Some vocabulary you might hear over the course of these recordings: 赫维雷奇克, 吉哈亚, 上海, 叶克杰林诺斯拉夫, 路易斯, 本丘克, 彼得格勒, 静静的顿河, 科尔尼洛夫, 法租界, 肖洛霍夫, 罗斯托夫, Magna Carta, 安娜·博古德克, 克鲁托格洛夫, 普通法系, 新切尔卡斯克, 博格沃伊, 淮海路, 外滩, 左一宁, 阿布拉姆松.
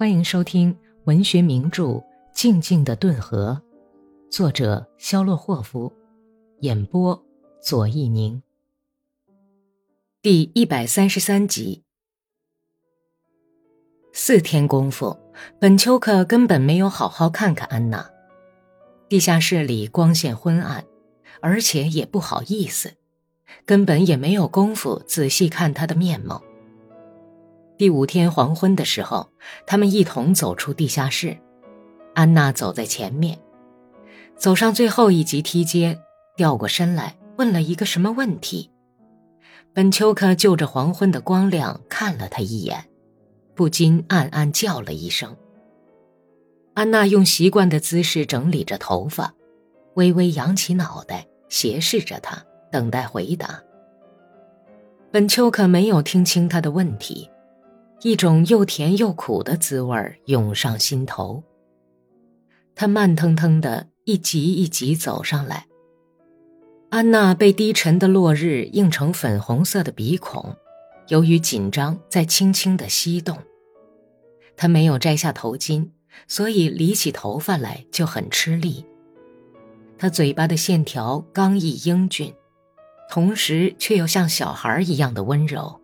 欢迎收听文学名著《静静的顿河》，作者肖洛霍夫，演播左一宁。第133集。4天功夫，本丘克根本没有好好看看安娜。地下室里光线昏暗，而且也不好意思，根本也没有功夫仔细看她的面貌。第5天黄昏的时候，他们一同走出地下室，安娜走在前面，走上最后一级梯阶，掉过身来问了一个什么问题。本丘克就着黄昏的光亮看了她一眼，不禁暗暗叫了一声。安娜用习惯的姿势整理着头发，微微扬起脑袋，斜视着他，等待回答。本丘克没有听清她的问题，一种又甜又苦的滋味涌上心头。他慢腾腾地一级一级走上来，安娜被低沉的落日映成粉红色的鼻孔，由于紧张在轻轻地翕动。她没有摘下头巾，所以理起头发来就很吃力。她嘴巴的线条刚毅英俊，同时却又像小孩一样的温柔。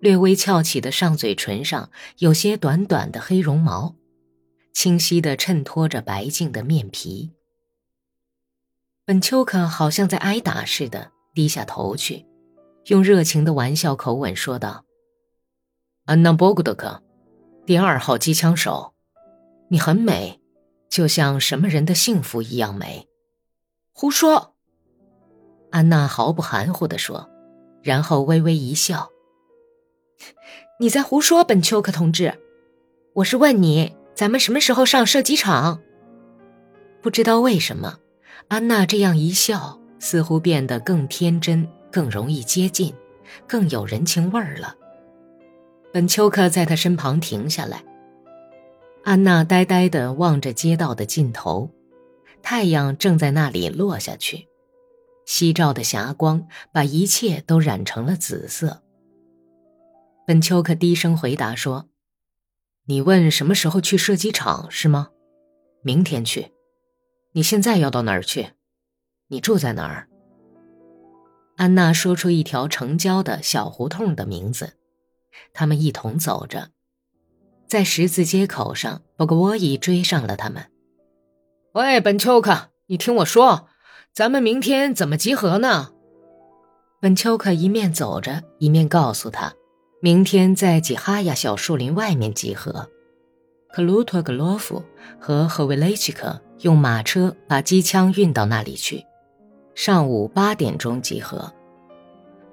略微翘起的上嘴唇上有些短短的黑绒毛，清晰地衬托着白净的面皮。本丘克好像在挨打似的低下头去，用热情的玩笑口吻说道：“安娜·博古德克，第2号机枪手，你很美，就像什么人的幸福一样美。”“胡说！”安娜毫不含糊地说，然后微微一笑。“你在胡说，本丘克同志，我是问你，咱们什么时候上射击场？”不知道为什么，安娜这样一笑，似乎变得更天真，更容易接近，更有人情味儿了。本丘克在她身旁停下来，安娜呆呆地望着街道的尽头，太阳正在那里落下去，夕照的霞光把一切都染成了紫色。本丘克低声回答说：“你问什么时候去射击场是吗？明天去。你现在要到哪儿去？你住在哪儿？”安娜说出一条城郊的小胡同的名字，他们一同走着，在十字街口上，博格沃伊追上了他们。“喂，本丘克，你听我说，咱们明天怎么集合呢？”本丘克一面走着，一面告诉他，明天在吉哈亚小树林外面集合。克鲁托格洛夫和赫维雷奇克用马车把机枪运到那里去，上午8点钟集合。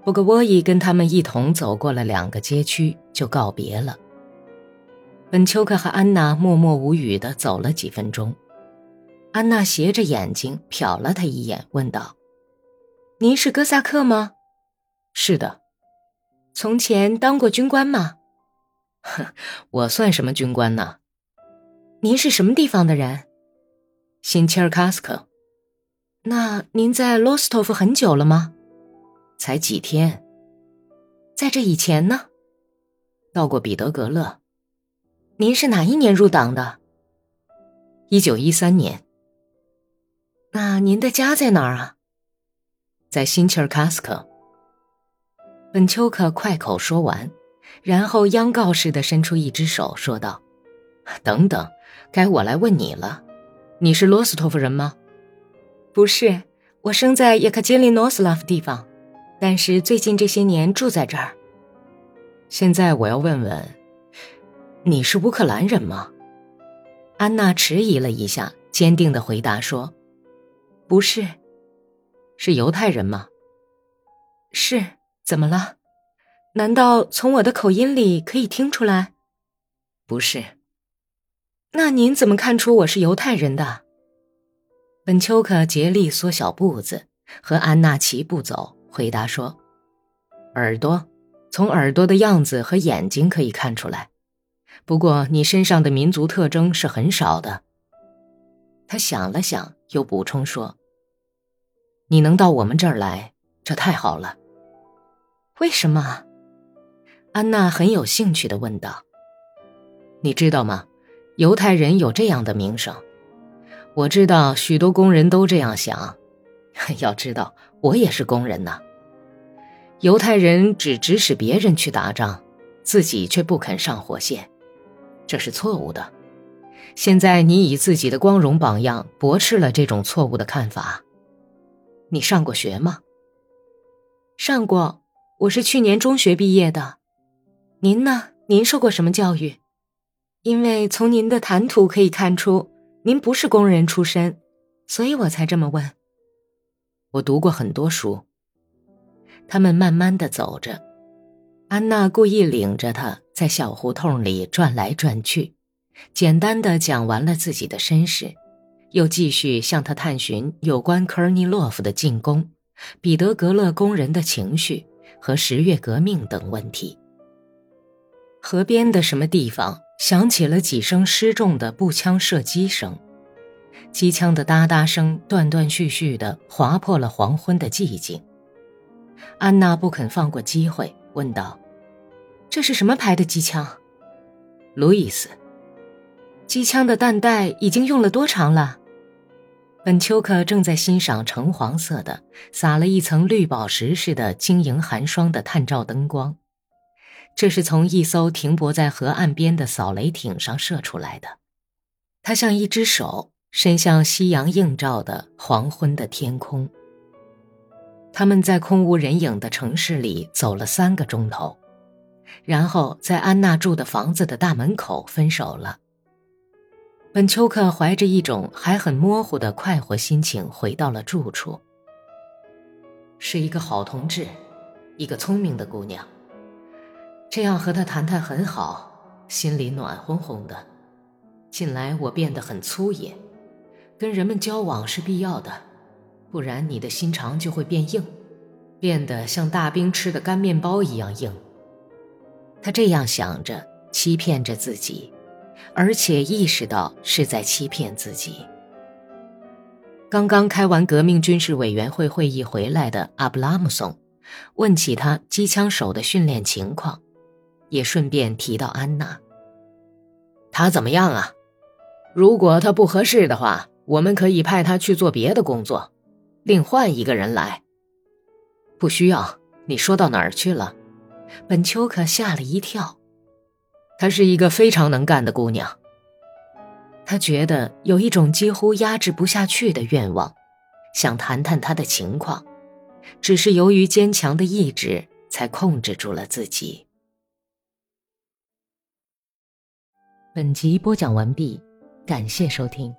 博格沃伊跟他们一同走过了2个街区，就告别了。本丘克和安娜默默无语地走了几分钟，安娜斜着眼睛瞟了他一眼，问道：“您是哥萨克吗？”“是的。”“从前当过军官吗？”“我算什么军官呢？”“您是什么地方的人？”“新切尔卡斯克。”“那您在罗斯托夫很久了吗？”“才几天。”“在这以前呢？”“到过彼得格勒。”“您是哪一年入党的？”1913年。”“那您的家在哪儿啊？”“在新切尔卡斯克。”本丘克快口说完，然后央告似的伸出一只手说道：“等等，该我来问你了，你是罗斯托夫人吗？”“不是，我生在叶克杰林诺斯拉夫地方，但是最近这些年住在这儿。”“现在我要问问，你是乌克兰人吗？”安娜迟疑了一下，坚定地回答说：“不是。”“是犹太人吗？”“是。”“怎么了？难道从我的口音里可以听出来？”“不是。”“那您怎么看出我是犹太人的？”本丘克竭力缩小步子，和安娜齐步走，回答说：“耳朵，从耳朵的样子和眼睛可以看出来。不过你身上的民族特征是很少的。”他想了想，又补充说：“你能到我们这儿来，这太好了。”“为什么？”安娜很有兴趣地问道。你知道吗？犹太人有这样的名声。我知道许多工人都这样想，要知道我也是工人呐。犹太人只指使别人去打仗，自己却不肯上火线，这是错误的。现在你以自己的光荣榜样驳斥了这种错误的看法。你上过学吗？上过，我是去年中学毕业的。您呢？您受过什么教育？因为从您的谈吐可以看出，您不是工人出身，所以我才这么问。我读过很多书。他们慢慢地走着，安娜故意领着他在小胡同里转来转去，简单地讲完了自己的身世，又继续向他探寻有关科尔尼洛夫的进攻、彼得格勒工人的情绪和十月革命等问题。河边的什么地方响起了几声失重的步枪射击声，机枪的哒哒声断断续续地划破了黄昏的寂静。安娜不肯放过机会，问道：“这是什么牌的机枪？”“路易斯。”“机枪的弹带已经用了多长了？”本丘克正在欣赏橙黄色的、撒了一层绿宝石似的晶莹寒霜的探照灯光，这是从一艘停泊在河岸边的扫雷艇上射出来的。它像一只手伸向夕阳映照的黄昏的天空。他们在空无人影的城市里走了3个钟头，然后在安娜住的房子的大门口分手了。本丘克怀着一种还很模糊的快活心情回到了住处。是一个好同志，一个聪明的姑娘，这样和她谈谈很好，心里暖烘烘的。近来我变得很粗野，跟人们交往是必要的，不然你的心肠就会变硬，变得像大兵吃的干面包一样硬。他这样想着，欺骗着自己，而且意识到是在欺骗自己。刚刚开完革命军事委员会会议回来的阿布拉姆松问起他机枪手的训练情况，也顺便提到安娜。他怎么样啊？如果他不合适的话，我们可以派他去做别的工作，另换一个人来。不需要，你说到哪儿去了？本丘克吓了一跳。她是一个非常能干的姑娘。他觉得有一种几乎压制不下去的愿望，想谈谈她的情况，只是由于坚强的意志才控制住了自己。本集播讲完毕，感谢收听。